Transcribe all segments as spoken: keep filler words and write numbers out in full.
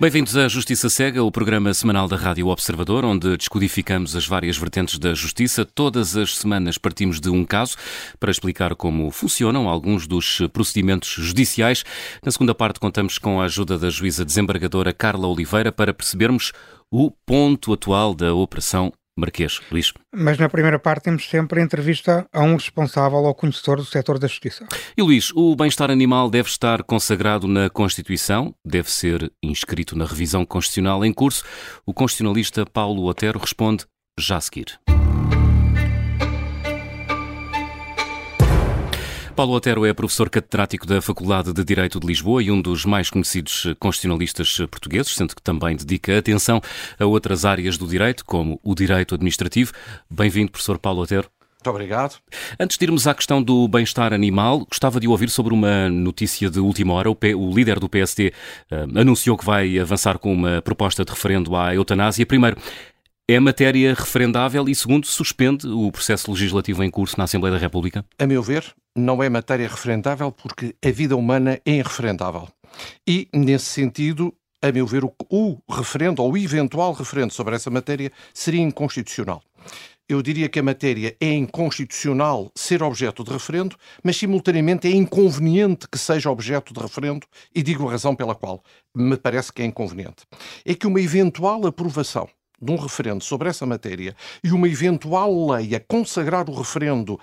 Bem-vindos à Justiça Cega, o programa semanal da Rádio Observador, onde descodificamos as várias vertentes da justiça. Todas as semanas partimos de um caso para explicar como funcionam alguns dos procedimentos judiciais. Na segunda parte contamos com a ajuda da juíza desembargadora Carla Oliveira para percebermos o ponto atual da Operação Marquês. Luís. Mas na primeira parte temos sempre a entrevista a um responsável ou conhecedor do setor da justiça. E Luís, o bem-estar animal deve estar consagrado na Constituição, deve ser inscrito na revisão constitucional em curso. O constitucionalista Paulo Otero responde já a seguir. Paulo Otero é professor catedrático da Faculdade de Direito de Lisboa e um dos mais conhecidos constitucionalistas portugueses, sendo que também dedica atenção a outras áreas do direito, como o direito administrativo. Bem-vindo, professor Paulo Otero. Muito obrigado. Antes de irmos à questão do bem-estar animal, gostava de ouvir sobre uma notícia de última hora. O, P... o líder do P S D uh, anunciou que vai avançar com uma proposta de referendo à eutanásia. Primeiro, é matéria referendável e, segundo, suspende o processo legislativo em curso na Assembleia da República? A meu ver, não é matéria referendável porque a vida humana é irreferendável. E, nesse sentido, a meu ver, o, o referendo ou o eventual referendo sobre essa matéria seria inconstitucional. Eu diria que a matéria é inconstitucional ser objeto de referendo, mas simultaneamente é inconveniente que seja objeto de referendo e digo a razão pela qual me parece que é inconveniente. É que uma eventual aprovação de um referendo sobre essa matéria e uma eventual lei a consagrar o referendo, uh,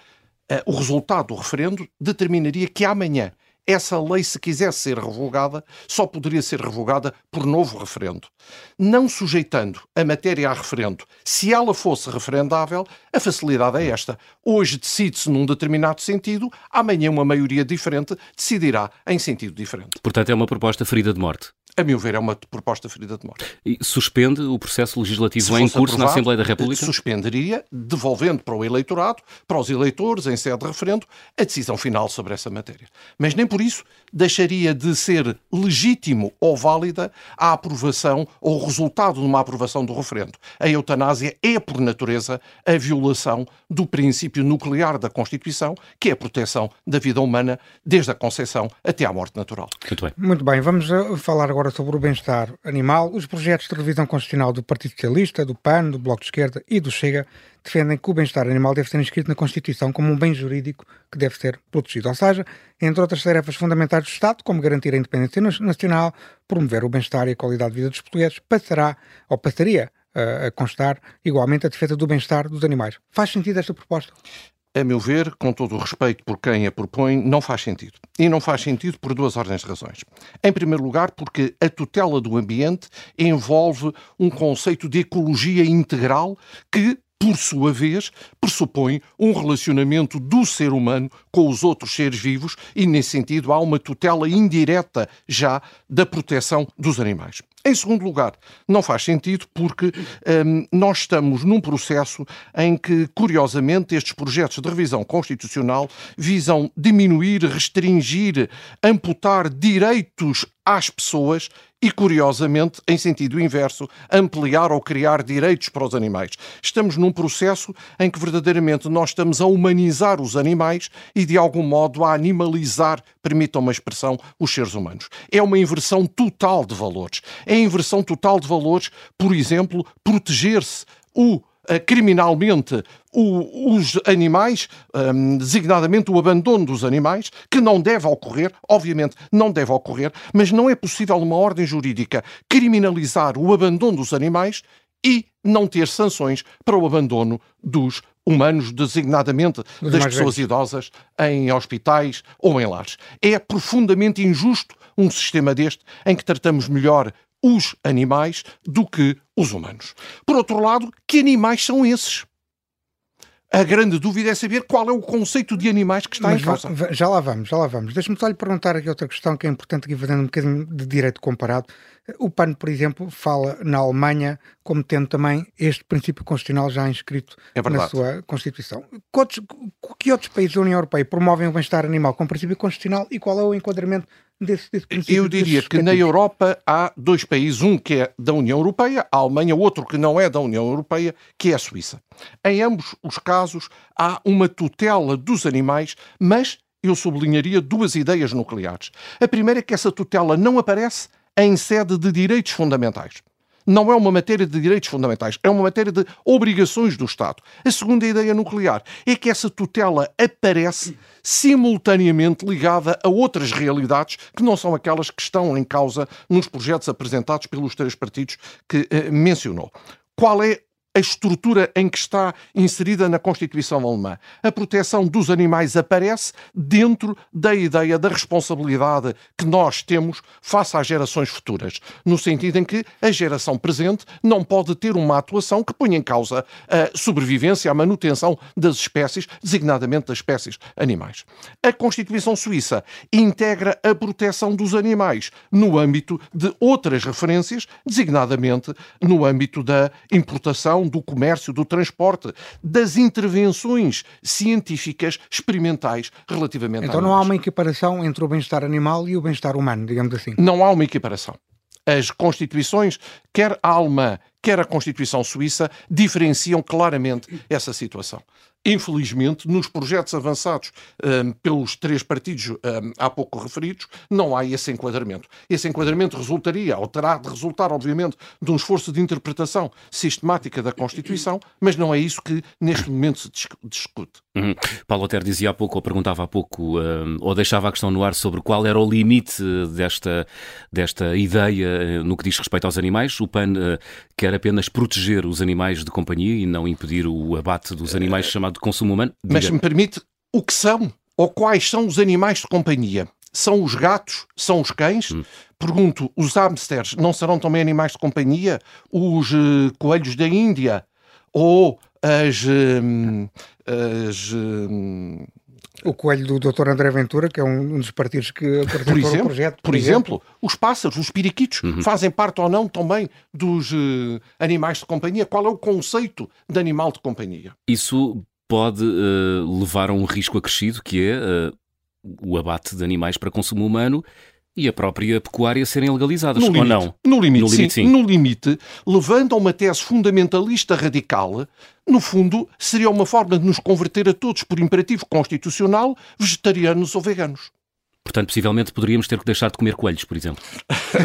o resultado do referendo, determinaria que amanhã essa lei, se quisesse ser revogada, só poderia ser revogada por novo referendo. Não sujeitando a matéria a referendo, se ela fosse referendável, a facilidade é esta. Hoje decide-se num determinado sentido, amanhã uma maioria diferente decidirá em sentido diferente. Portanto, é uma proposta ferida de morte. A meu ver, é uma proposta ferida de morte. E suspende o processo legislativo em curso aprovado, na Assembleia da República? Suspenderia, devolvendo para o eleitorado, para os eleitores, em sede de referendo, a decisão final sobre essa matéria. Mas nem por isso deixaria de ser legítimo ou válida a aprovação ou o resultado de uma aprovação do referendo. A eutanásia é, por natureza, a violação do princípio nuclear da Constituição, que é a proteção da vida humana desde a conceição até à morte natural. Muito bem. Muito bem, vamos falar agora sobre o bem-estar animal. Os projetos de revisão constitucional do Partido Socialista, do P A N, do Bloco de Esquerda e do Chega defendem que o bem-estar animal deve ser inscrito na Constituição como um bem jurídico que deve ser protegido. Ou seja, entre outras tarefas fundamentais do Estado, como garantir a independência nacional, promover o bem-estar e a qualidade de vida dos portugueses, passará ou passaria a constar igualmente a defesa do bem-estar dos animais. Faz sentido esta proposta? A meu ver, com todo o respeito por quem a propõe, não faz sentido. E não faz sentido por duas ordens de razões. Em primeiro lugar, porque a tutela do ambiente envolve um conceito de ecologia integral que, por sua vez, pressupõe um relacionamento do ser humano com os outros seres vivos e, nesse sentido, há uma tutela indireta já da proteção dos animais. Em segundo lugar, não faz sentido porque hum, nós estamos num processo em que, curiosamente, estes projetos de revisão constitucional visam diminuir, restringir, amputar direitos às pessoas e, curiosamente, em sentido inverso, ampliar ou criar direitos para os animais. Estamos num processo em que verdadeiramente nós estamos a humanizar os animais e, de algum modo, a animalizar, permitam uma expressão, os seres humanos. É uma inversão total de valores. É a inversão total de valores, por exemplo, proteger-se o criminalmente o, os animais, um, designadamente o abandono dos animais, que não deve ocorrer, obviamente não deve ocorrer, mas não é possível numa ordem jurídica criminalizar o abandono dos animais e não ter sanções para o abandono dos humanos, designadamente dos das pessoas velhos. Idosas em hospitais ou em lares. É profundamente injusto um sistema deste em que tratamos melhor os animais do que os humanos. Por outro lado, que animais são esses? A grande dúvida é saber qual é o conceito de animais que está Mas em causa. Já lá vamos, já lá vamos. Deixa-me só lhe perguntar aqui outra questão que é importante aqui fazendo um bocadinho de direito comparado. O P A N, por exemplo, fala na Alemanha como tendo também este princípio constitucional já inscrito é na sua Constituição. Quantos, que outros países da União Europeia promovem o bem-estar animal com princípio constitucional e qual é o enquadramento desse, desse princípio? Eu diria que na Europa há dois países, um que é da União Europeia, a Alemanha, outro que não é da União Europeia, que é a Suíça. Em ambos os casos há uma tutela dos animais, mas eu sublinharia duas ideias nucleares. A primeira é que essa tutela não aparece em sede de direitos fundamentais. Não é uma matéria de direitos fundamentais, é uma matéria de obrigações do Estado. A segunda ideia nuclear é que essa tutela aparece simultaneamente ligada a outras realidades que não são aquelas que estão em causa nos projetos apresentados pelos três partidos que eh, mencionou. Qual é a estrutura em que está inserida na Constituição alemã? A proteção dos animais aparece dentro da ideia da responsabilidade que nós temos face às gerações futuras, no sentido em que a geração presente não pode ter uma atuação que ponha em causa a sobrevivência, a manutenção das espécies, designadamente das espécies animais. A Constituição Suíça integra a proteção dos animais no âmbito de outras referências, designadamente no âmbito da importação, do comércio, do transporte, das intervenções científicas experimentais relativamente então, a Então não há uma equiparação entre o bem-estar animal e o bem-estar humano, digamos assim? Não há uma equiparação. As Constituições, quer a alemã, quer a Constituição Suíça, diferenciam claramente essa situação. Infelizmente, nos projetos avançados um, pelos três partidos um, há pouco referidos, não há esse enquadramento. Esse enquadramento resultaria, ou terá de resultar, obviamente, de um esforço de interpretação sistemática da Constituição, mas não é isso que neste momento se discute. Uhum. Paulo Otero dizia há pouco, ou perguntava há pouco, um, ou deixava a questão no ar sobre qual era o limite desta, desta ideia no que diz respeito aos animais. O P A N uh, quer apenas proteger os animais de companhia e não impedir o abate dos animais uh, chamados de consumo humano. Diga. Mas se me permite, o que são ou quais são os animais de companhia? São os gatos? São os cães? Hum. Pergunto, os hamsters não serão também animais de companhia? Os uh, coelhos da Índia? Ou as... Uh, as uh, O coelho do doutor André Ventura, que é um dos partidos que apresentou o projeto. Por, por exemplo, exemplo, os pássaros, os periquitos, uhum. fazem parte ou não também dos uh, animais de companhia? Qual é o conceito de animal de companhia? Isso pode uh, levar a um risco acrescido, que é uh, o abate de animais para consumo humano e a própria pecuária serem legalizadas, no ou limite, não? No limite, no limite, sim, sim. No limite, levando a uma tese fundamentalista radical, no fundo, seria uma forma de nos converter a todos, por imperativo constitucional, vegetarianos ou veganos. Portanto, possivelmente poderíamos ter que deixar de comer coelhos, por exemplo.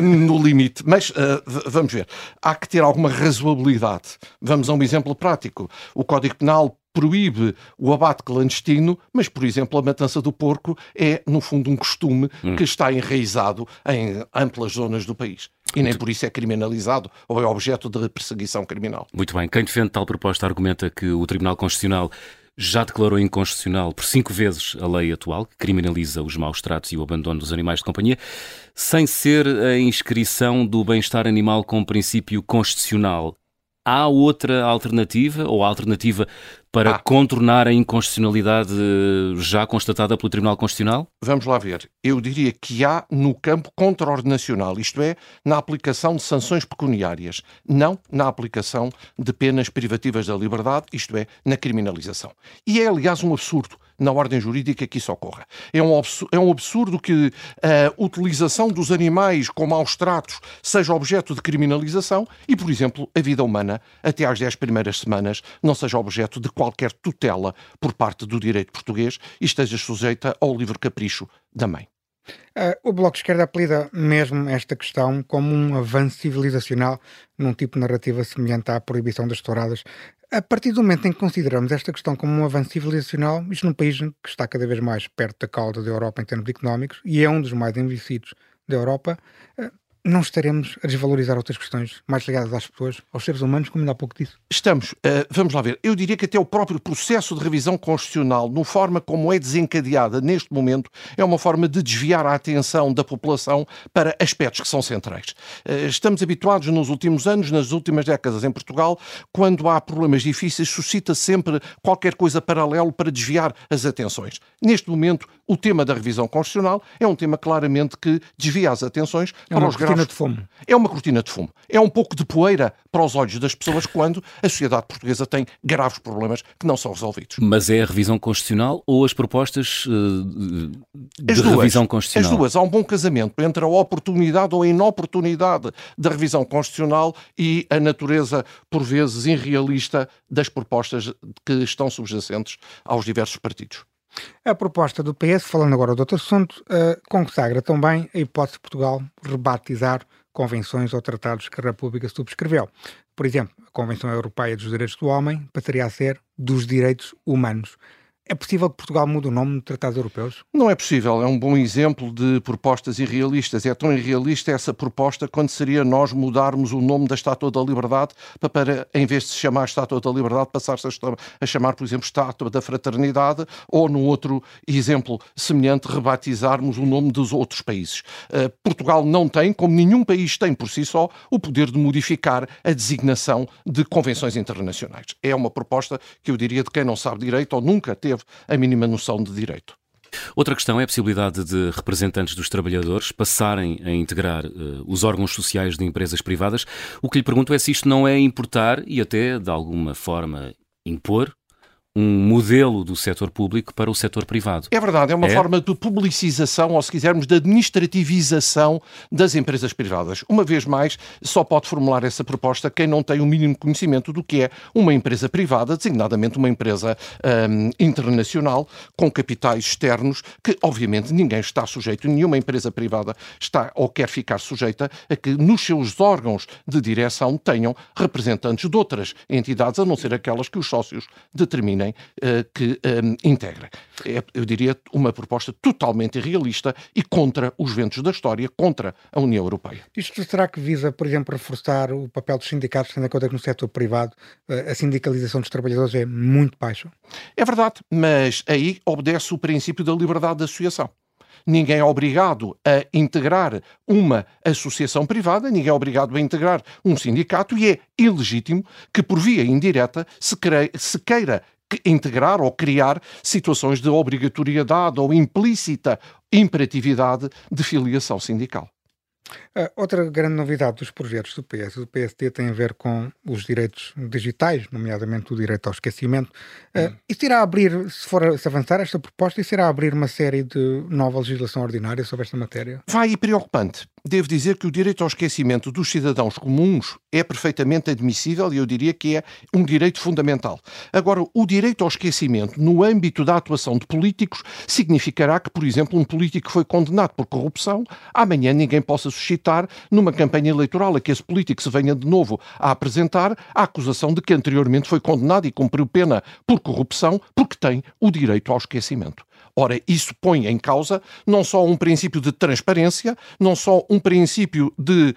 No limite. Mas uh, vamos ver. Há que ter alguma razoabilidade. Vamos a um exemplo prático. O Código Penal proíbe o abate clandestino, mas, por exemplo, a matança do porco é, no fundo, um costume hum. que está enraizado em amplas zonas do país. E nem por isso é criminalizado ou é objeto de perseguição criminal. Muito bem. Quem defende tal proposta argumenta que o Tribunal Constitucional já declarou inconstitucional por cinco vezes a lei atual, que criminaliza os maus tratos e o abandono dos animais de companhia, sem ser a inscrição do bem-estar animal como princípio constitucional. Há outra alternativa, ou alternativa para ah. contornar a inconstitucionalidade já constatada pelo Tribunal Constitucional? Vamos lá ver. Eu diria que há no campo contraordenacional, isto é, na aplicação de sanções pecuniárias, não na aplicação de penas privativas da liberdade, isto é, na criminalização. E é, aliás, um absurdo na ordem jurídica que isso ocorra. É um absurdo, é um absurdo que a utilização dos animais com maus tratos seja objeto de criminalização e, por exemplo, a vida humana, até às dez primeiras semanas, não seja objeto de qualquer tutela por parte do direito português e esteja sujeita ao livre capricho da mãe. Uh, o Bloco de Esquerda apelida mesmo esta questão como um avanço civilizacional num tipo de narrativa semelhante à proibição das touradas. A partir do momento em que consideramos esta questão como um avanço civilizacional, isto num país que está cada vez mais perto da cauda da Europa em termos económicos e é um dos mais envelhecidos da Europa, não estaremos a desvalorizar outras questões mais ligadas às pessoas, aos seres humanos, como ainda há pouco disse? Estamos. Uh, vamos lá ver. Eu diria que até o próprio processo de revisão constitucional, na forma como é desencadeada neste momento, é uma forma de desviar a atenção da população para aspectos que são centrais. Uh, estamos habituados nos últimos anos, nas últimas décadas em Portugal, quando há problemas difíceis, suscita sempre qualquer coisa paralelo para desviar as atenções. Neste momento, o tema da revisão constitucional é um tema claramente que desvia as atenções é para os graves. De fumo. É uma cortina de fumo. É um pouco de poeira para os olhos das pessoas quando a sociedade portuguesa tem graves problemas que não são resolvidos. Mas é a revisão constitucional ou as propostas uh, de as duas, revisão constitucional? As duas. Há um bom casamento entre a oportunidade ou a inoportunidade da revisão constitucional e a natureza, por vezes, irrealista das propostas que estão subjacentes aos diversos partidos. A proposta do P S, falando agora do outro assunto, uh, consagra também a hipótese de Portugal rebatizar convenções ou tratados que a República subscreveu. Por exemplo, a Convenção Europeia dos Direitos do Homem passaria a ser dos Direitos Humanos. É possível que Portugal mude o nome de tratados europeus? Não é possível. É um bom exemplo de propostas irrealistas. É tão irrealista essa proposta quando seria nós mudarmos o nome da Estátua da Liberdade para, para em vez de se chamar Estátua da Liberdade, passar-se a chamar, por exemplo, Estátua da Fraternidade ou, num outro exemplo semelhante, rebatizarmos o nome dos outros países. Uh, Portugal não tem, como nenhum país tem por si só, o poder de modificar a designação de convenções internacionais. É uma proposta que eu diria de quem não sabe direito ou nunca teve a mínima noção de direito. Outra questão é a possibilidade de representantes dos trabalhadores passarem a integrar uh, os órgãos sociais de empresas privadas. O que lhe pergunto é se isto não é importar e até, de alguma forma, impor um modelo do setor público para o setor privado. É verdade, é uma é. forma de publicização, ou se quisermos, de administrativização das empresas privadas. Uma vez mais, só pode formular essa proposta quem não tem o mínimo conhecimento do que é uma empresa privada, designadamente uma empresa um, internacional, com capitais externos, que obviamente ninguém está sujeito, nenhuma empresa privada está ou quer ficar sujeita a que nos seus órgãos de direção tenham representantes de outras entidades, a não ser aquelas que os sócios determinam que um, integra. É, eu diria, uma proposta totalmente irrealista e contra os ventos da história, contra a União Europeia. Isto será que visa, por exemplo, reforçar o papel dos sindicatos, tendo em conta que no setor privado a sindicalização dos trabalhadores é muito baixa? É verdade, mas aí obedece o princípio da liberdade de associação. Ninguém é obrigado a integrar uma associação privada, ninguém é obrigado a integrar um sindicato e é ilegítimo que, por via indireta, se, cre... se queira integrar ou criar situações de obrigatoriedade ou implícita imperatividade de filiação sindical. Uh, outra grande novidade dos projetos do P S e do P S D tem a ver com os direitos digitais, nomeadamente o direito ao esquecimento. Uh, hum. Isto irá abrir, se for se avançar esta proposta, isso irá abrir uma série de nova legislação ordinária sobre esta matéria? Vai, e preocupante. Devo dizer que o direito ao esquecimento dos cidadãos comuns é perfeitamente admissível e eu diria que é um direito fundamental. Agora, o direito ao esquecimento no âmbito da atuação de políticos significará que, por exemplo, um político que foi condenado por corrupção, amanhã ninguém possa suscitar numa campanha eleitoral a que esse político se venha de novo a apresentar a acusação de que anteriormente foi condenado e cumpriu pena por corrupção porque tem o direito ao esquecimento. Ora, isso põe em causa não só um princípio de transparência, não só um princípio de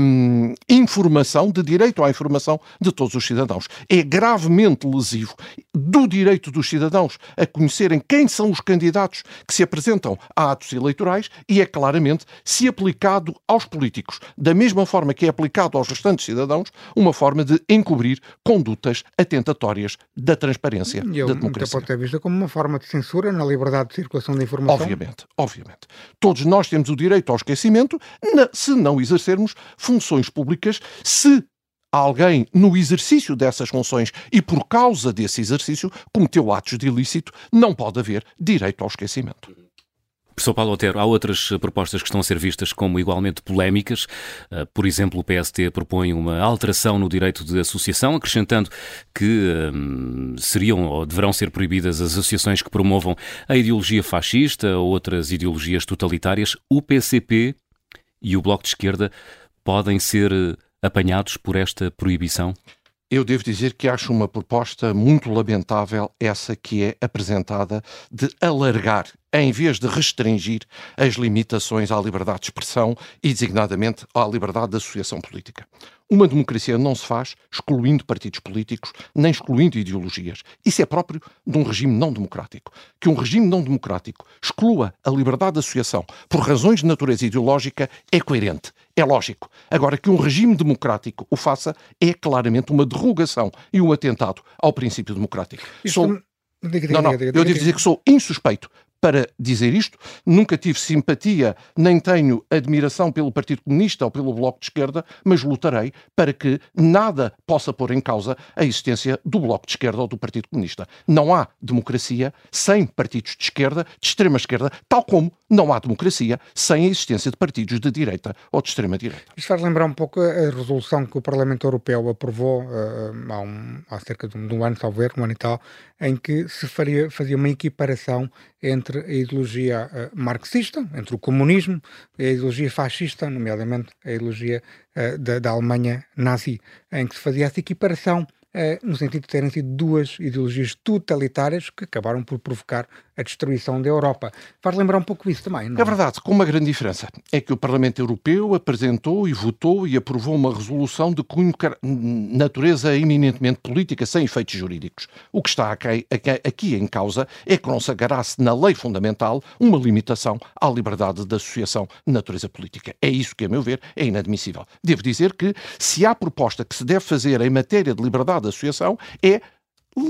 um, informação, de direito à informação de todos os cidadãos. É gravemente lesivo do direito dos cidadãos a conhecerem quem são os candidatos que se apresentam a atos eleitorais e é claramente, se aplicado aos políticos, da mesma forma que é aplicado aos restantes cidadãos, uma forma de encobrir condutas atentatórias da transparência, Eu, da democracia. Pode ser vista como uma forma de censura na liberdade de circulação de informação? Obviamente, obviamente. Todos nós temos o direito ao esquecimento se não exercermos funções públicas, se alguém no exercício dessas funções e por causa desse exercício cometeu atos de ilícito, não pode haver direito ao esquecimento. Professor Paulo Otero, há outras propostas que estão a ser vistas como igualmente polémicas. Por exemplo, o P S T propõe uma alteração no direito de associação, acrescentando que hum, seriam ou deverão ser proibidas as associações que promovam a ideologia fascista ou outras ideologias totalitárias. O P C P e o Bloco de Esquerda podem ser apanhados por esta proibição? Eu devo dizer que acho uma proposta muito lamentável essa que é apresentada de alargar, em vez de restringir, as limitações à liberdade de expressão e, designadamente, à liberdade de associação política. Uma democracia não se faz excluindo partidos políticos, nem excluindo ideologias. Isso é próprio de um regime não democrático. Que um regime não democrático exclua a liberdade de associação por razões de natureza ideológica é coerente. É lógico. Agora, que um regime democrático o faça é claramente uma derrogação e um atentado ao princípio democrático. Sou... Não, não. Eu devo dizer que sou insuspeito para dizer isto. Nunca tive simpatia, nem tenho admiração pelo Partido Comunista ou pelo Bloco de Esquerda, mas lutarei para que nada possa pôr em causa a existência do Bloco de Esquerda ou do Partido Comunista. Não há democracia sem partidos de esquerda, de extrema esquerda, tal como não há democracia sem a existência de partidos de direita ou de extrema direita. Isto faz lembrar um pouco a resolução que o Parlamento Europeu aprovou uh, há, um, há cerca de um ano, talvez, um ano e tal, em que se faria, fazia uma equiparação entre entre a ideologia uh, marxista, entre o comunismo, e a ideologia fascista, nomeadamente a ideologia uh, da, da Alemanha nazi, em que se fazia essa equiparação, no sentido de terem sido duas ideologias totalitárias que acabaram por provocar a destruição da Europa. Faz lembrar um pouco isso também, não é? É verdade, com uma grande diferença. É que o Parlamento Europeu apresentou e votou e aprovou uma resolução de cunho natureza eminentemente política, sem efeitos jurídicos. O que está aqui em causa é que consagrará-se na lei fundamental uma limitação à liberdade de associação de natureza política. É isso que, a meu ver, é inadmissível. Devo dizer que, se há proposta que se deve fazer em matéria de liberdade da associação, é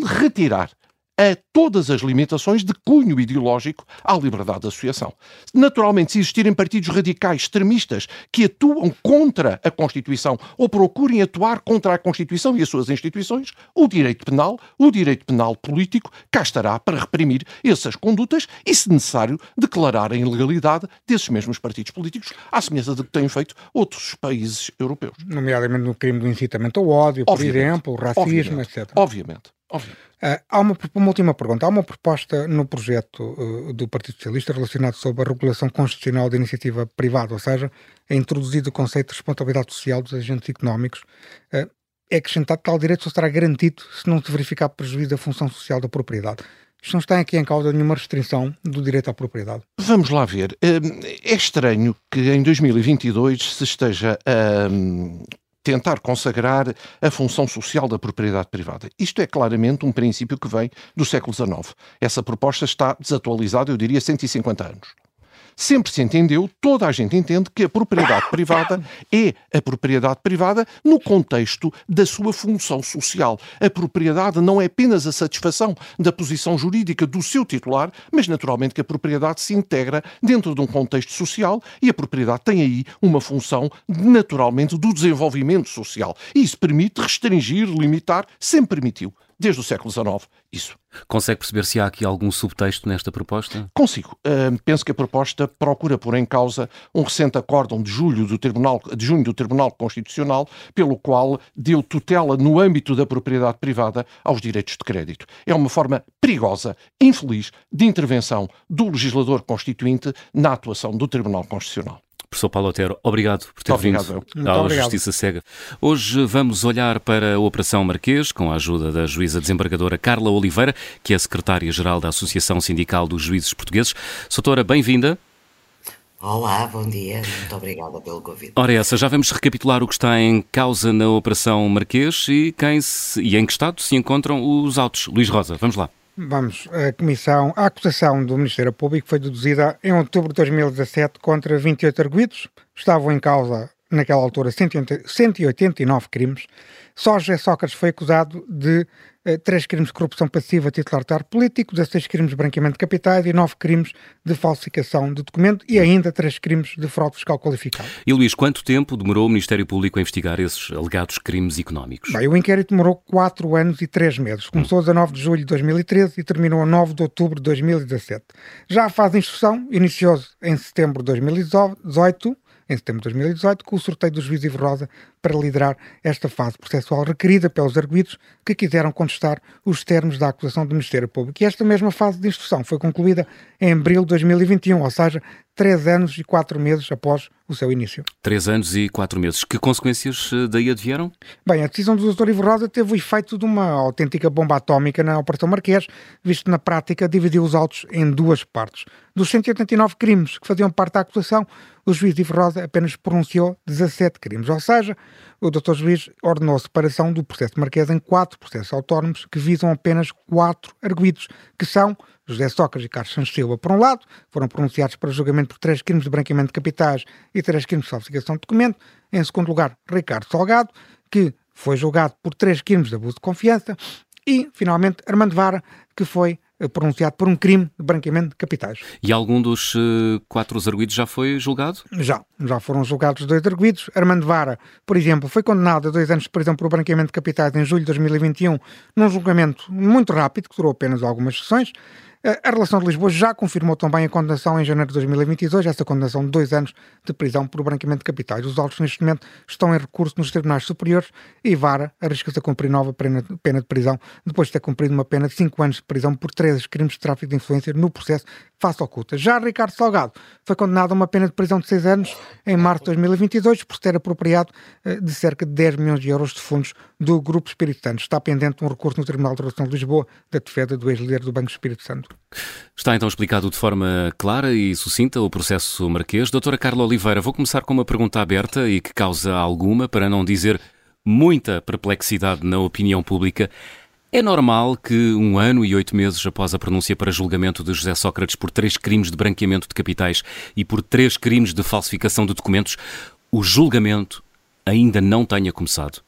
retirar a todas as limitações de cunho ideológico à liberdade de associação. Naturalmente, se existirem partidos radicais extremistas que atuam contra a Constituição ou procurem atuar contra a Constituição e as suas instituições, o direito penal, o direito penal político, cá estará para reprimir essas condutas e, se necessário, declarar a ilegalidade desses mesmos partidos políticos, à semelhança do que têm feito outros países europeus. Nomeadamente no crime do incitamento ao ódio, por exemplo, o racismo, etcétera. Obviamente. Uh, há uma, uma última pergunta. Há uma proposta no projeto uh, do Partido Socialista relacionado sobre a regulação constitucional da iniciativa privada, ou seja, é introduzido o conceito de responsabilidade social dos agentes económicos. Uh, é acrescentado que tal direito só será garantido se não se verificar prejuízo da função social da propriedade. Isto não está aqui em causa nenhuma restrição do direito à propriedade. Vamos lá ver. É estranho que em dois mil e vinte e dois se esteja a... Um... tentar consagrar a função social da propriedade privada. Isto é claramente um princípio que vem do século dezenove. Essa proposta está desatualizada, eu diria, cento e cinquenta anos. Sempre se entendeu, toda a gente entende, que a propriedade privada é a propriedade privada no contexto da sua função social. A propriedade não é apenas a satisfação da posição jurídica do seu titular, mas naturalmente que a propriedade se integra dentro de um contexto social e a propriedade tem aí uma função naturalmente do desenvolvimento social. E isso permite restringir, limitar, sempre permitiu. Desde o século dezenove, isso. Consegue perceber se há aqui algum subtexto nesta proposta? Consigo. Uh, penso que a proposta procura pôr em causa um recente acórdão de, julho do Tribunal, de junho do Tribunal Constitucional, pelo qual deu tutela no âmbito da propriedade privada aos direitos de crédito. É uma forma perigosa, infeliz, de intervenção do legislador constituinte na atuação do Tribunal Constitucional. Professor Paulo Otero, obrigado por ter obrigado, vindo muito à obrigado. Justiça Cega. Hoje vamos olhar para a Operação Marquês, com a ajuda da juíza desembargadora Carla Oliveira, que é secretária-geral da Associação Sindical dos Juízes Portugueses. Soutora, bem-vinda. Olá, bom dia. Muito obrigada pelo convite. Ora essa, já vamos recapitular o que está em causa na Operação Marquês e, quem se, e em que estado se encontram os autos. Luís Rosa, vamos lá. Vamos, a comissão, a acusação do Ministério Público foi deduzida em outubro de dois mil e dezassete contra vinte e oito arguidos. Estavam em causa, naquela altura, cento e oitenta e nove crimes. Só José Sócrates foi acusado de eh, três crimes de corrupção passiva titular de cargo político, dezesseis crimes de branqueamento de capitais e nove crimes de falsificação de documento e ainda três crimes de fraude fiscal qualificada. E Luís, quanto tempo demorou o Ministério Público a investigar esses alegados crimes económicos? Bem, o inquérito demorou quatro anos e três meses. Começou a dezanove de julho de dois mil e treze e terminou a nove de outubro de dois mil e dezassete. Já a fase de instrução iniciou-se em setembro de dois mil e dezoito, em setembro de dois mil e dezoito, com o sorteio do juiz Ivo Rosa para liderar esta fase processual requerida pelos arguidos que quiseram contestar os termos da acusação do Ministério Público. E esta mesma fase de instrução foi concluída em abril de dois mil e vinte e um, ou seja, três anos e quatro meses após o seu início. Três anos e quatro meses. Que consequências daí advieram? Bem, a decisão do doutor Ivo Rosa teve o efeito de uma autêntica bomba atómica na Operação Marquês, visto que na prática dividiu os autos em duas partes. Dos cento e oitenta e nove crimes que faziam parte da acusação, o juiz Ivo Rosa apenas pronunciou dezassete crimes, ou seja, o doutor juiz ordenou a separação do processo Marquês em quatro processos autónomos que visam apenas quatro arguidos, que são José Sócrates e Carlos Santos Silva, por um lado, foram pronunciados para julgamento por três crimes de branqueamento de capitais e três crimes de falsificação de documento. Em segundo lugar, Ricardo Salgado, que foi julgado por três crimes de abuso de confiança. E, finalmente, Armando Vara, que foi pronunciado por um crime de branqueamento de capitais. E algum dos uh, quatro arguidos já foi julgado? Já. Já foram julgados dois arguidos. Armando Vara, por exemplo, foi condenado a dois anos de prisão por branqueamento de capitais em julho de dois mil e vinte e um, num julgamento muito rápido, que durou apenas algumas sessões. A Relação de Lisboa já confirmou também a condenação em janeiro de dois mil e vinte e dois, essa condenação de dois anos de prisão por branqueamento de capitais. Os autos neste momento estão em recurso nos tribunais superiores e Vara arrisca-se a cumprir nova pena de prisão, depois de ter cumprido uma pena de cinco anos de prisão por três crimes de tráfico de influência no processo face oculta. Já Ricardo Salgado foi condenado a uma pena de prisão de seis anos em março de dois mil e vinte e dois por ter apropriado de cerca de dez milhões de euros de fundos do Grupo Espírito Santo. Está pendente um recurso no Tribunal de Relação de Lisboa da defesa do ex-líder do Banco Espírito Santo. Está então explicado de forma clara e sucinta o processo Marquês. Doutora Carla Oliveira, vou começar com uma pergunta aberta e que causa alguma, para não dizer muita, perplexidade na opinião pública. É normal que um ano e oito meses após a pronúncia para julgamento de José Sócrates por três crimes de branqueamento de capitais e por três crimes de falsificação de documentos, o julgamento ainda não tenha começado?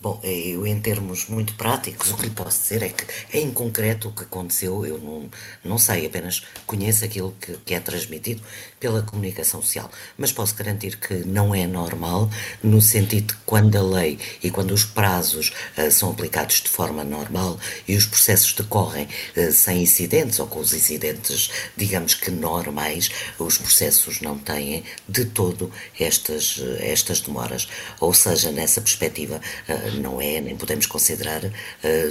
Bom, eu em termos muito práticos, o que lhe posso dizer é que em concreto o que aconteceu, eu não, não sei, apenas conheço aquilo que, que é transmitido pela comunicação social, mas posso garantir que não é normal, no sentido de quando a lei e quando os prazos uh, são aplicados de forma normal e os processos decorrem uh, sem incidentes ou com os incidentes, digamos que normais, os processos não têm de todo estas, estas demoras, ou seja, nessa perspectiva uh, não é, nem podemos considerar uh,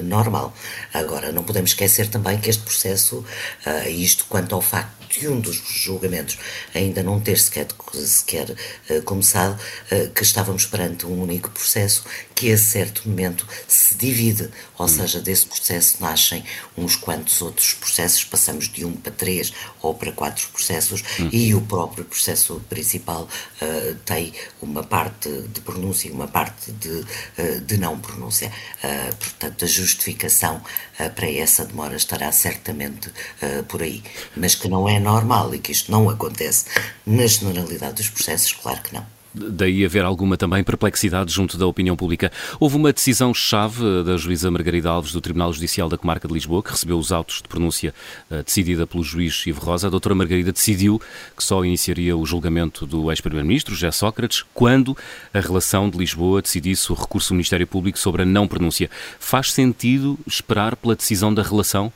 normal. Agora, não podemos esquecer também que este processo, uh, isto quanto ao facto de um dos julgamentos ainda não ter sequer, sequer uh, começado, uh, que estávamos perante um único processo que a certo momento se divide, ou hum. seja, desse processo nascem uns quantos outros processos, passamos de um para três ou para quatro processos hum. e o próprio processo principal uh, tem uma parte de pronúncia e uma parte de uh, de não pronúncia. Uh, portanto, a justificação uh, para essa demora estará certamente uh, por aí. Mas que não é normal e que isto não acontece na generalidade dos processos, claro que não. Daí haver alguma também perplexidade junto da opinião pública. Houve uma decisão-chave da juíza Margarida Alves do Tribunal Judicial da Comarca de Lisboa, que recebeu os autos de pronúncia uh, decidida pelo juiz Ivo Rosa. A doutora Margarida decidiu que só iniciaria o julgamento do ex-primeiro-ministro, José Sócrates, quando a relação de Lisboa decidisse o recurso do Ministério Público sobre a não-pronúncia. Faz sentido esperar pela decisão da relação?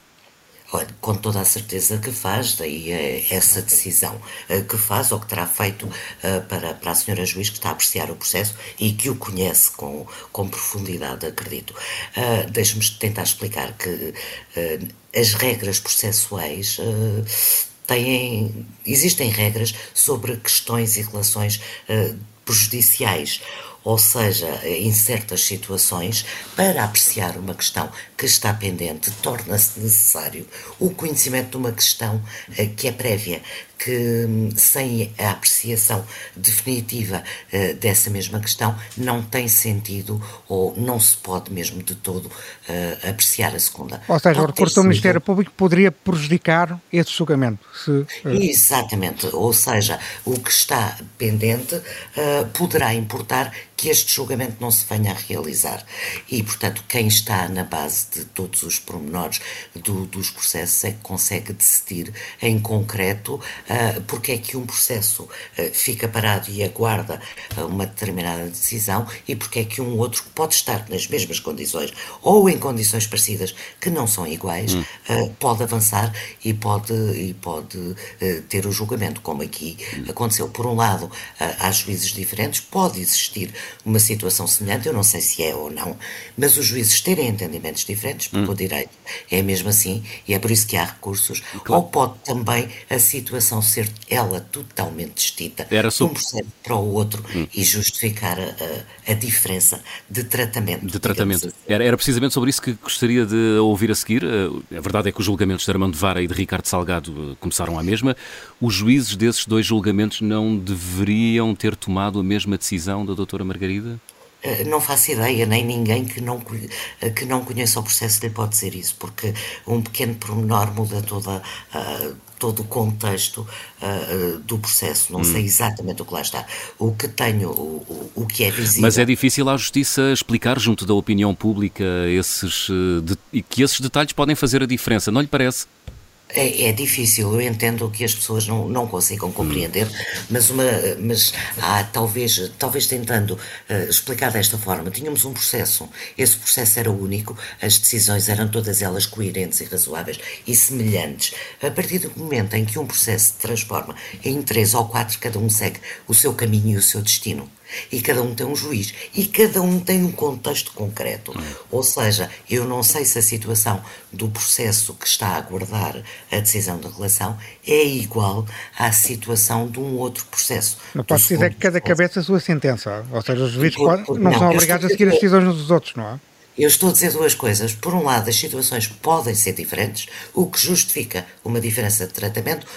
Olha, com toda a certeza que faz, daí essa decisão que faz ou que terá feito para, para a senhora juiz que está a apreciar o processo e que o conhece com, com profundidade, acredito. Uh, deixe-me tentar explicar que uh, as regras processuais... Uh, Têm, existem regras sobre questões e relações uh, prejudiciais, ou seja, em certas situações, para apreciar uma questão que está pendente, torna-se necessário o conhecimento de uma questão uh, que é prévia, que sem a apreciação definitiva uh, dessa mesma questão não tem sentido ou não se pode mesmo de todo uh, apreciar a segunda. Ou seja, o recurso do Ministério Público poderia prejudicar esse julgamento. Se, uh... Exatamente, ou seja, o que está pendente uh, poderá importar que este julgamento não se venha a realizar. E, portanto, quem está na base de todos os pormenores do, dos processos é que consegue decidir em concreto uh, porque é que um processo uh, fica parado e aguarda uh, uma determinada decisão e porque é que um outro que pode estar nas mesmas condições ou em condições parecidas que não são iguais hum. uh, pode avançar e pode, e pode uh, ter o julgamento, como aqui hum. aconteceu. Por um lado, uh, há juízes diferentes, pode existir uma situação semelhante, eu não sei se é ou não, mas os juízes terem entendimentos diferentes, porque hum. o direito é mesmo assim e é por isso que há recursos. Claro. Ou pode também a situação ser ela totalmente distinta de um processo para o outro hum. e justificar a, a diferença de tratamento. De tratamento. Assim. Era, era precisamente sobre isso que gostaria de ouvir a seguir. A verdade é que os julgamentos de Armando Vara e de Ricardo Salgado começaram à mesma. Os juízes desses dois julgamentos não deveriam ter tomado a mesma decisão da doutora Margarida? Não faço ideia, nem ninguém que não, que não conheça o processo lhe pode dizer isso, porque um pequeno pormenor muda toda a... todo o contexto uh, do processo, não hum. sei exatamente o que lá está. O que tenho, o, o, o que é visível... Mas é difícil à Justiça explicar junto da opinião pública esses, de, que esses detalhes podem fazer a diferença, não lhe parece? É, é difícil, eu entendo que as pessoas não, não consigam compreender, mas, uma, mas ah, talvez, talvez tentando uh, explicar desta forma, tínhamos um processo, esse processo era único, as decisões eram todas elas coerentes e razoáveis e semelhantes. A partir do momento em que um processo se transforma em três ou quatro, cada um segue o seu caminho e o seu destino. E cada um tem um juiz. E cada um tem um contexto concreto. Ou seja, eu não sei se a situação do processo que está a aguardar a decisão de relação é igual à situação de um outro processo. Não pode dizer que cada cabeça a sua sentença. Ou seja, os juízes não, não são obrigados a seguir as decisões dos outros, não é? Eu estou a dizer duas coisas. Por um lado, as situações podem ser diferentes, o que justifica uma diferença de tratamento,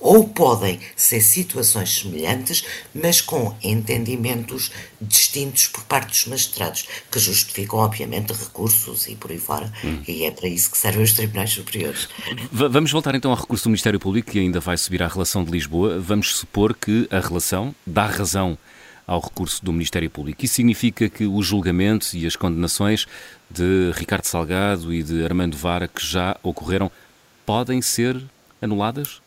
ou podem ser situações semelhantes, mas com entendimentos distintos por parte dos magistrados, que justificam, obviamente, recursos e por aí fora, hum. e é para isso que servem os tribunais superiores. V- vamos voltar então ao recurso do Ministério Público, que ainda vai subir à relação de Lisboa. Vamos supor que a relação dá razão ao recurso do Ministério Público. Isso significa que os julgamentos e as condenações de Ricardo Salgado e de Armando Vara, que já ocorreram, podem ser anuladas?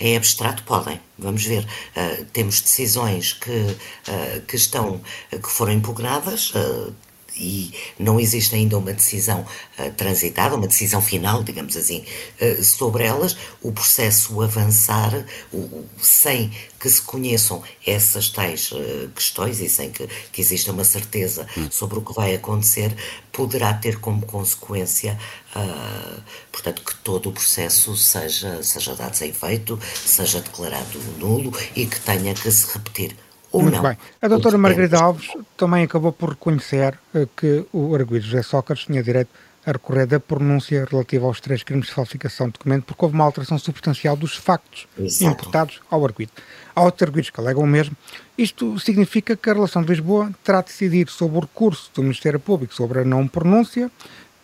Em abstrato podem, vamos ver. Uh, temos decisões que, uh, que, estão, que foram impugnadas, uh, e não existe ainda uma decisão uh, transitada, uma decisão final, digamos assim, uh, sobre elas. O processo avançar o, sem que se conheçam essas tais uh, questões e sem que, que exista uma certeza hum. sobre o que vai acontecer, poderá ter como consequência, uh, portanto, que todo o processo seja, seja dado sem efeito, seja declarado nulo e que tenha que se repetir. Muito bem. A doutora Margarida Alves também acabou por reconhecer que o arguido José Sócrates tinha direito a recorrer da pronúncia relativa aos três crimes de falsificação de documento, porque houve uma alteração substancial dos factos Exato. imputados ao arguido. Há outros arguidos que alegam o mesmo. Isto significa que a relação de Lisboa terá de decidir sobre o recurso do Ministério Público sobre a não pronúncia,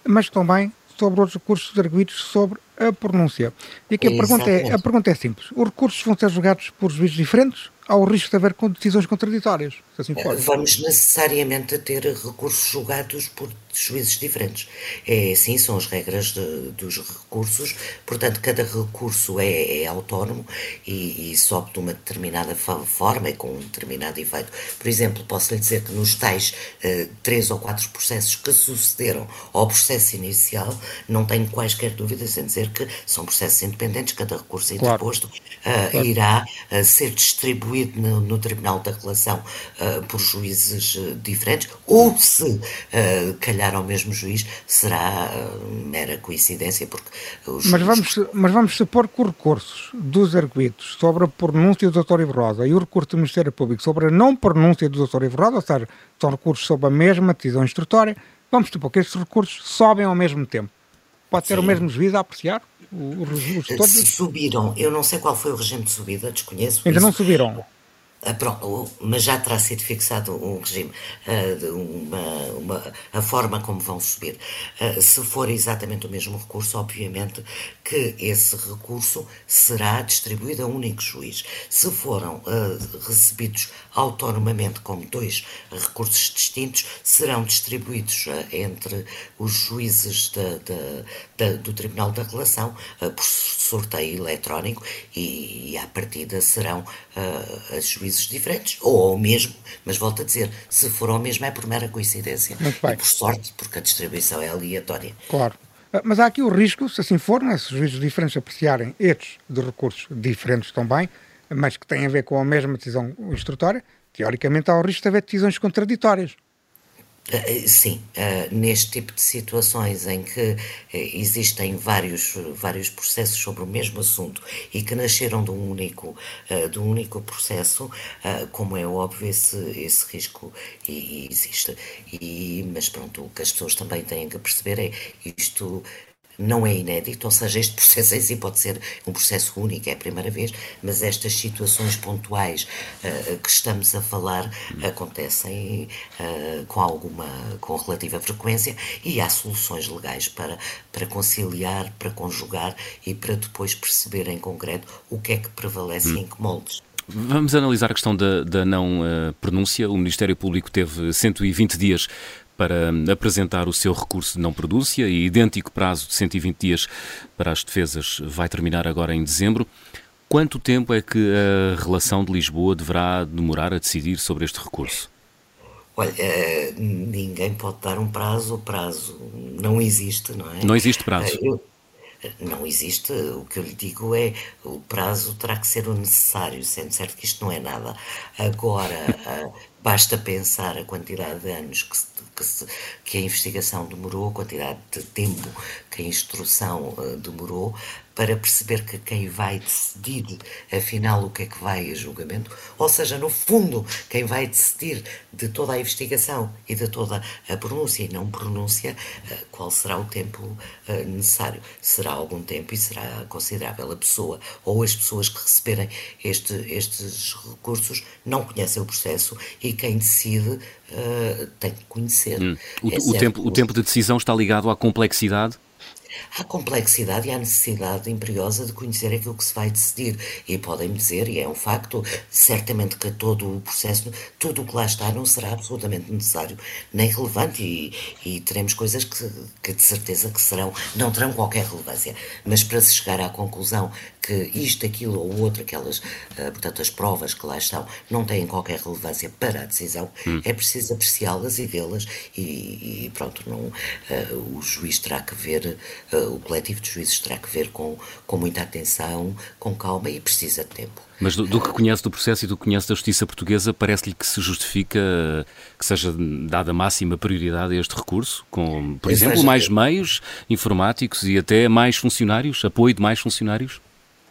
mas também sobre outros recursos arguidos sobre a pronúncia. E aqui a pergunta, é, a pergunta é simples. Os recursos vão ser julgados por juízes diferentes? Há o risco de haver decisões contraditórias, se assim for. Vamos necessariamente ter recursos julgados por juízes diferentes. É, sim, são as regras de, dos recursos. Portanto, cada recurso é, é autónomo e, e sobe de uma determinada forma e com um determinado efeito. Por exemplo, posso lhe dizer que nos tais eh, três ou quatro processos que sucederam ao processo inicial, não tenho quaisquer dúvidas em dizer que são processos independentes, cada recurso interposto claro. uh, claro. irá uh, ser distribuído No, no Tribunal da Relação uh, por juízes uh, diferentes, ou se uh, calhar ao mesmo juiz, será uh, mera coincidência, porque os mas, juízes... vamos, mas vamos supor que os recursos dos arguidos sobre a pronúncia do doutor Ivo Rosa e o recurso do Ministério Público sobre a não pronúncia do doutor Ivo Rosa, ou seja, são recursos sobre a mesma decisão instrutória, vamos supor que estes recursos sobem ao mesmo tempo. Pode ser Sim. o mesmo juiz a apreciar? Os, os, os Se subiram, eu não sei qual foi o regime de subida, desconheço. Ainda isso. não subiram. Ah, pronto, mas já terá sido fixado um regime, uma, uma, a forma como vão subir. Se for exatamente o mesmo recurso, obviamente que esse recurso será distribuído a um único juiz. Se foram uh, recebidos autonomamente como dois recursos distintos, serão distribuídos uh, entre os juízes de, de, de, do Tribunal da Relação uh, por sorteio eletrónico e, e à partida serão uh, as juízes diferentes, ou ao mesmo, mas volto a dizer, se for ao mesmo é por mera coincidência, e por sorte, porque a distribuição é aleatória. Claro, mas há aqui o risco, se assim for, né, se os juízes diferentes apreciarem estes de recursos diferentes também, mas que têm a ver com a mesma decisão instrutória, teoricamente há o risco de haver decisões contraditórias. Sim, neste tipo de situações em que existem vários, vários processos sobre o mesmo assunto e que nasceram de um único, de um único processo, como é óbvio, esse, esse risco existe. E, mas pronto, o que as pessoas também têm que perceber é isto... não é inédito, ou seja, este processo em si pode ser um processo único, é a primeira vez, mas estas situações pontuais uh, que estamos a falar acontecem uh, com alguma, com relativa frequência e há soluções legais para, para conciliar, para conjugar e para depois perceber em concreto o que é que prevalece e em que moldes. Vamos analisar a questão da, da não uh, pronúncia. O Ministério Público teve cento e vinte dias para apresentar o seu recurso de não pronúncia e idêntico prazo de cento e vinte dias para as defesas vai terminar agora em dezembro. Quanto tempo é que a relação de Lisboa deverá demorar a decidir sobre este recurso? Olha, ninguém pode dar um prazo, o prazo não existe, não é? Não existe prazo. Eu... Não existe, o que eu lhe digo é o prazo terá que ser o necessário, sendo certo que isto não é nada. Agora, Basta pensar a quantidade de anos que, se, que, se, que a investigação demorou, a quantidade de tempo que a instrução uh, demorou, para perceber que quem vai decidir, afinal, o que é que vai a julgamento, ou seja, no fundo, quem vai decidir de toda a investigação e de toda a pronúncia e não pronúncia, uh, qual será o tempo uh, necessário. Será algum tempo e será considerável. A pessoa ou as pessoas que receberem este, estes recursos não conhecem o processo e quem decide uh, tem que conhecer. Hum. O, é o, tempo, o tempo de decisão está ligado à complexidade? Há complexidade e há necessidade imperiosa de conhecer aquilo que se vai decidir. E podem dizer, e é um facto, certamente que todo o processo, tudo o que lá está não será absolutamente necessário nem relevante, e, e teremos coisas que, que de certeza que serão, não terão qualquer relevância. Mas para se chegar à conclusão que isto, aquilo ou outro, aquelas, portanto, as provas que lá estão não têm qualquer relevância para a decisão, hum. é preciso apreciá-las e vê-las e, e pronto, não, uh, o juiz terá que ver... Uh, o coletivo de juízes terá que ver com, com muita atenção, com calma, e precisa de tempo. Mas do, do que conhece do processo e do que conhece da justiça portuguesa, parece-lhe que se justifica que seja dada máxima prioridade a este recurso, com, por Isso exemplo, mais que... meios informáticos e até mais funcionários, apoio de mais funcionários?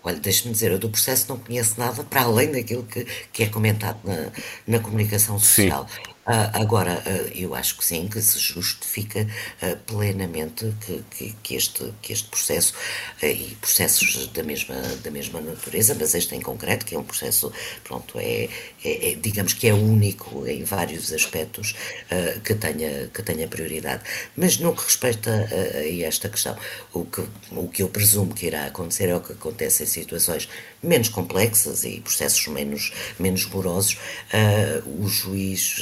Olha, deixe-me dizer, eu do processo não conheço nada para além daquilo que, que é comentado na, na comunicação social. Sim. Uh, agora, uh, eu acho que sim, que se justifica uh, plenamente que, que, que, este, que este processo, uh, e processos da mesma, da mesma natureza, mas este em concreto, que é um processo, pronto, é, é, é, digamos que é único em vários aspectos, uh, que, tenha, que tenha prioridade. Mas no que respeita a, a esta questão, o que, o que eu presumo que irá acontecer é o que acontece em situações menos complexas e processos menos, menos morosos, uh, o juiz...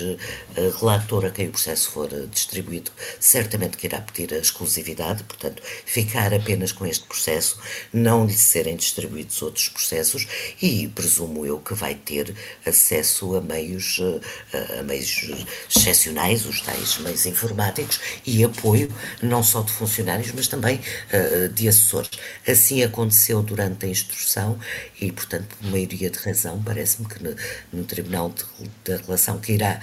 relator a quem o processo for distribuído, certamente que irá pedir a exclusividade, portanto, ficar apenas com este processo, não lhe serem distribuídos outros processos, e presumo eu que vai ter acesso a meios, a meios excepcionais, os tais meios informáticos, e apoio não só de funcionários, mas também uh, de assessores. Assim aconteceu durante a instrução e, portanto, por maioria de razão, parece-me que no, no Tribunal da Relação, que irá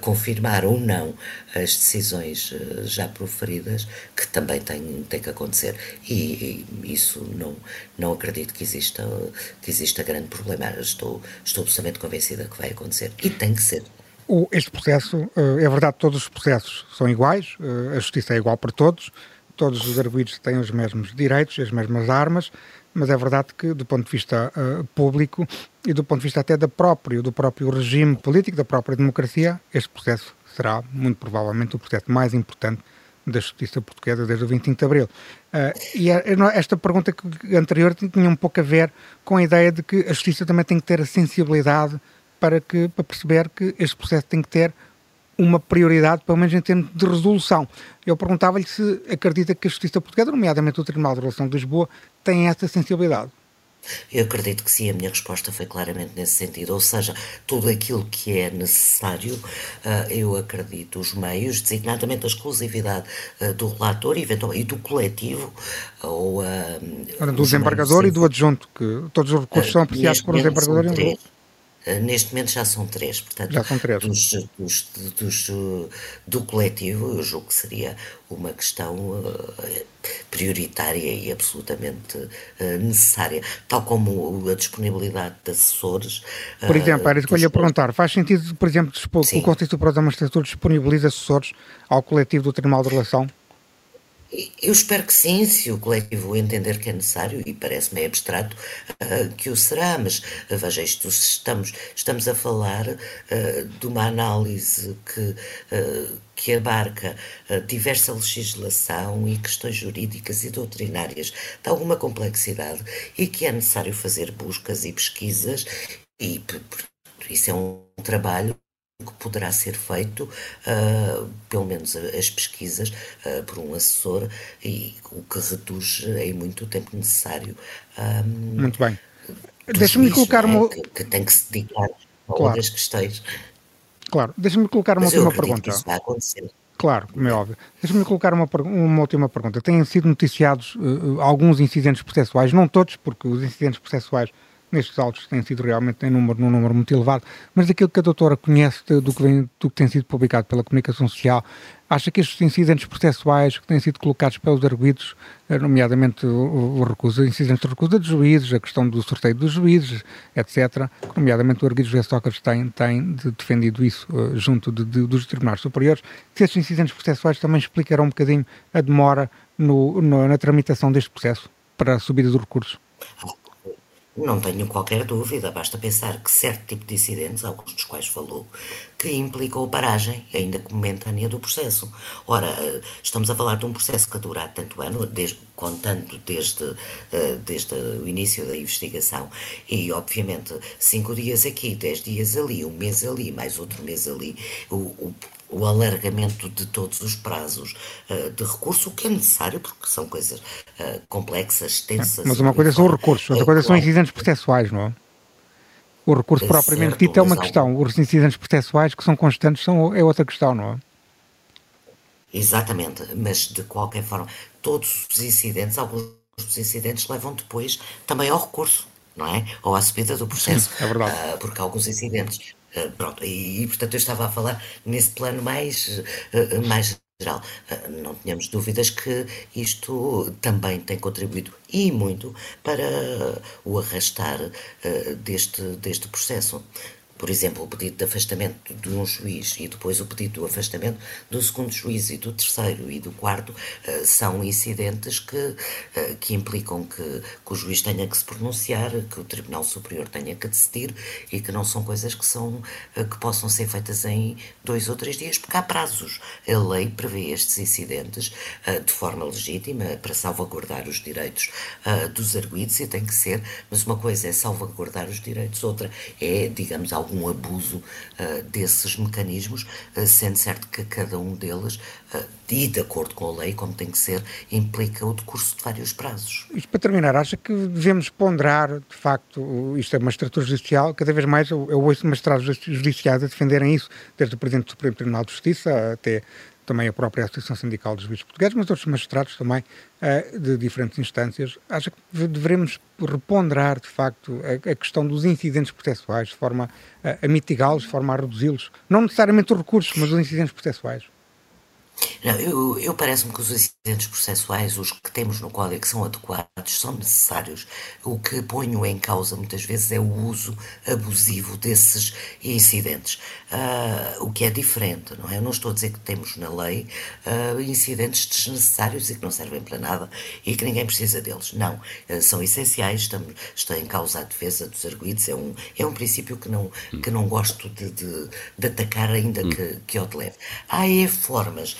confirmar ou não as decisões já proferidas, que também tem, tem que acontecer, e, e isso não, não acredito que exista, que exista grande problema. Estou, estou absolutamente convencida que vai acontecer, e tem que ser. O, este processo, é verdade, todos os processos são iguais, a justiça é igual para todos, todos os arguidos têm os mesmos direitos e as mesmas armas, mas é verdade que, do ponto de vista uh, público e do ponto de vista até da próprio, do próprio regime político, da própria democracia, este processo será, muito provavelmente, o processo mais importante da justiça portuguesa desde o vinte e cinco de abril. Uh, e a, esta pergunta anterior tinha um pouco a ver com a ideia de que a justiça também tem que ter a sensibilidade para, que, para perceber que este processo tem que ter uma prioridade, pelo menos em termos de resolução. Eu perguntava-lhe se acredita que a justiça portuguesa, nomeadamente o Tribunal de Relação de Lisboa, tem essa sensibilidade. Eu acredito que sim, a minha resposta foi claramente nesse sentido, ou seja, tudo aquilo que é necessário, eu acredito, os meios, designadamente a exclusividade do relator e do coletivo, ou... Ora, do desembargador e do adjunto, que todos os recursos são apreciados por um desembargador e um adjunto. Neste momento já são três, portanto, já são três. Dos, dos, dos, do coletivo, eu julgo que seria uma questão uh, prioritária e absolutamente uh, necessária, tal como a disponibilidade de assessores. Uh, por exemplo, era isso que eu ia perguntar, faz sentido, por exemplo, que o Constituto para a Magistratura disponibiliza assessores ao coletivo do Tribunal de Relação? Eu espero que sim, se o coletivo entender que é necessário, e parece-me abstrato uh, que o será, mas uh, veja isto, estamos, estamos a falar uh, de uma análise que, uh, que abarca uh, diversa legislação e questões jurídicas e doutrinárias de alguma complexidade, e que é necessário fazer buscas e pesquisas, e por, por, isso é um trabalho que poderá ser feito, uh, pelo menos as pesquisas, uh, por um assessor, e o que reduz em muito o tempo necessário. Um, muito bem. Deixa-me juízes, colocar uma... É, que, que tem que se dedicar a claro. outras questões. Claro. Deixa-me colocar uma Mas última pergunta. Isso vai acontecer. Claro, como é óbvio. Deixa-me colocar uma, uma última pergunta. Têm sido noticiados uh, alguns incidentes processuais, não todos, porque os incidentes processuais nestes autos tem sido realmente em número, num número muito elevado, mas daquilo que a doutora conhece do que, vem, do que tem sido publicado pela comunicação social, acha que estes incidentes processuais que têm sido colocados pelos arguidos, nomeadamente o recusa, incidentes de recusa de juízes, a questão do sorteio dos juízes, etcétera, que nomeadamente o arguido José Sócrates tem, tem defendido isso junto de, de, dos tribunais superiores, que estes incidentes processuais também explicarão um bocadinho a demora no, no, na tramitação deste processo para a subida do recurso? Não tenho qualquer dúvida, basta pensar que certo tipo de incidentes, alguns dos quais falou, que implicou paragem, ainda que momentânea, do processo. Ora, estamos a falar de um processo que dura há tanto ano, desde, contando desde, desde o início da investigação, e obviamente cinco dias aqui, dez dias ali, um mês ali, mais outro mês ali, o, o o alargamento de todos os prazos uh, de recurso, o que é necessário, porque são coisas uh, complexas, extensas... É, mas uma coisa são recursos, outra coisa são incidentes processuais, não é? O recurso é propriamente dito é uma questão, os incidentes processuais que são constantes são, é outra questão, não é? Exatamente, mas de qualquer forma, todos os incidentes, alguns dos incidentes levam depois também ao recurso, não é? Ou à subida do processo. Sim, é verdade. Uh, porque alguns incidentes... Uh, pronto, e, e portanto eu estava a falar nesse plano mais, uh, mais geral. Uh, não tínhamos dúvidas que isto também tem contribuído e muito para uh, o arrastar uh, deste, deste processo. Por exemplo, o pedido de afastamento de um juiz e depois o pedido do afastamento do segundo juiz e do terceiro e do quarto uh, são incidentes que, uh, que implicam que, que o juiz tenha que se pronunciar, que o Tribunal Superior tenha que decidir e que não são coisas que, são, uh, que possam ser feitas em dois ou três dias, porque há prazos. A lei prevê estes incidentes uh, de forma legítima para salvaguardar os direitos uh, dos arguidos e tem que ser, mas uma coisa é salvaguardar os direitos, outra é, digamos, algo um abuso uh, desses mecanismos, uh, sendo certo que cada um deles, uh, e de acordo com a lei, como tem que ser, implica o decurso de vários prazos. Isto para terminar, acha que devemos ponderar, de facto, isto é uma magistratura judicial, cada vez mais eu, eu ouço magistrados judiciais a defenderem isso, desde o Presidente do Supremo Tribunal de Justiça até também a própria Associação Sindical dos Juízes Portugueses, mas outros magistrados também uh, de diferentes instâncias. Acha que devemos reponderar, de facto, a, a questão dos incidentes processuais, de forma a, a mitigá-los, de forma a reduzi-los? Não necessariamente os recursos, mas os incidentes processuais. Não, eu, eu parece-me que os incidentes processuais, os que temos no Código, são adequados, são necessários. O que ponho em causa muitas vezes é o uso abusivo desses incidentes, uh, o que é diferente, não é? Eu não estou a dizer que temos na lei uh, incidentes desnecessários e que não servem para nada e que ninguém precisa deles. Não, uh, são essenciais, estamos, está em causa a defesa dos arguidos, é um, é um princípio que não, que não gosto de, de, de atacar ainda que, que eu te leve. Há é formas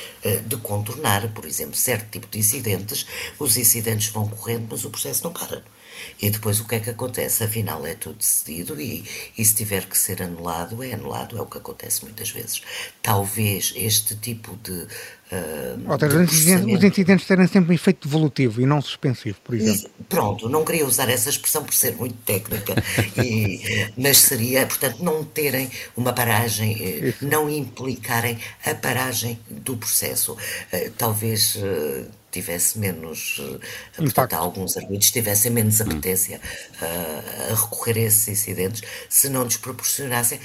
de contornar, por exemplo, certo tipo de incidentes, os incidentes vão correndo, mas o processo não para. E depois o que é que acontece? Afinal é tudo decidido e, e se tiver que ser anulado, é anulado, é o que acontece muitas vezes. Talvez este tipo de... Uh, Outra, de processamento... Os incidentes terem sempre um efeito devolutivo e não suspensivo, por exemplo. E, pronto, não queria usar essa expressão por ser muito técnica, e, mas seria, portanto, não terem uma paragem, isso. Não implicarem a paragem do processo. Uh, talvez... Uh, tivesse menos, portanto, alguns arguidos tivessem menos apetência uh, a recorrer a esses incidentes se não lhes proporcionassem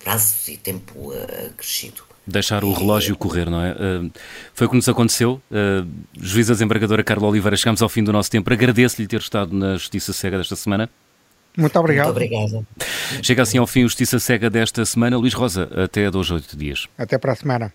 prazos e tempo acrescido. Uh, Deixar o relógio correr, não é? Uh, foi o que nos aconteceu. Uh, Juíza desembargadora Carla Oliveira, chegamos ao fim do nosso tempo. Agradeço-lhe ter estado na Justiça Cega desta semana. Muito obrigado. Muito obrigado. Chega assim ao fim o Justiça Cega desta semana. Luís Rosa, até dois a oito dias. Até para a semana.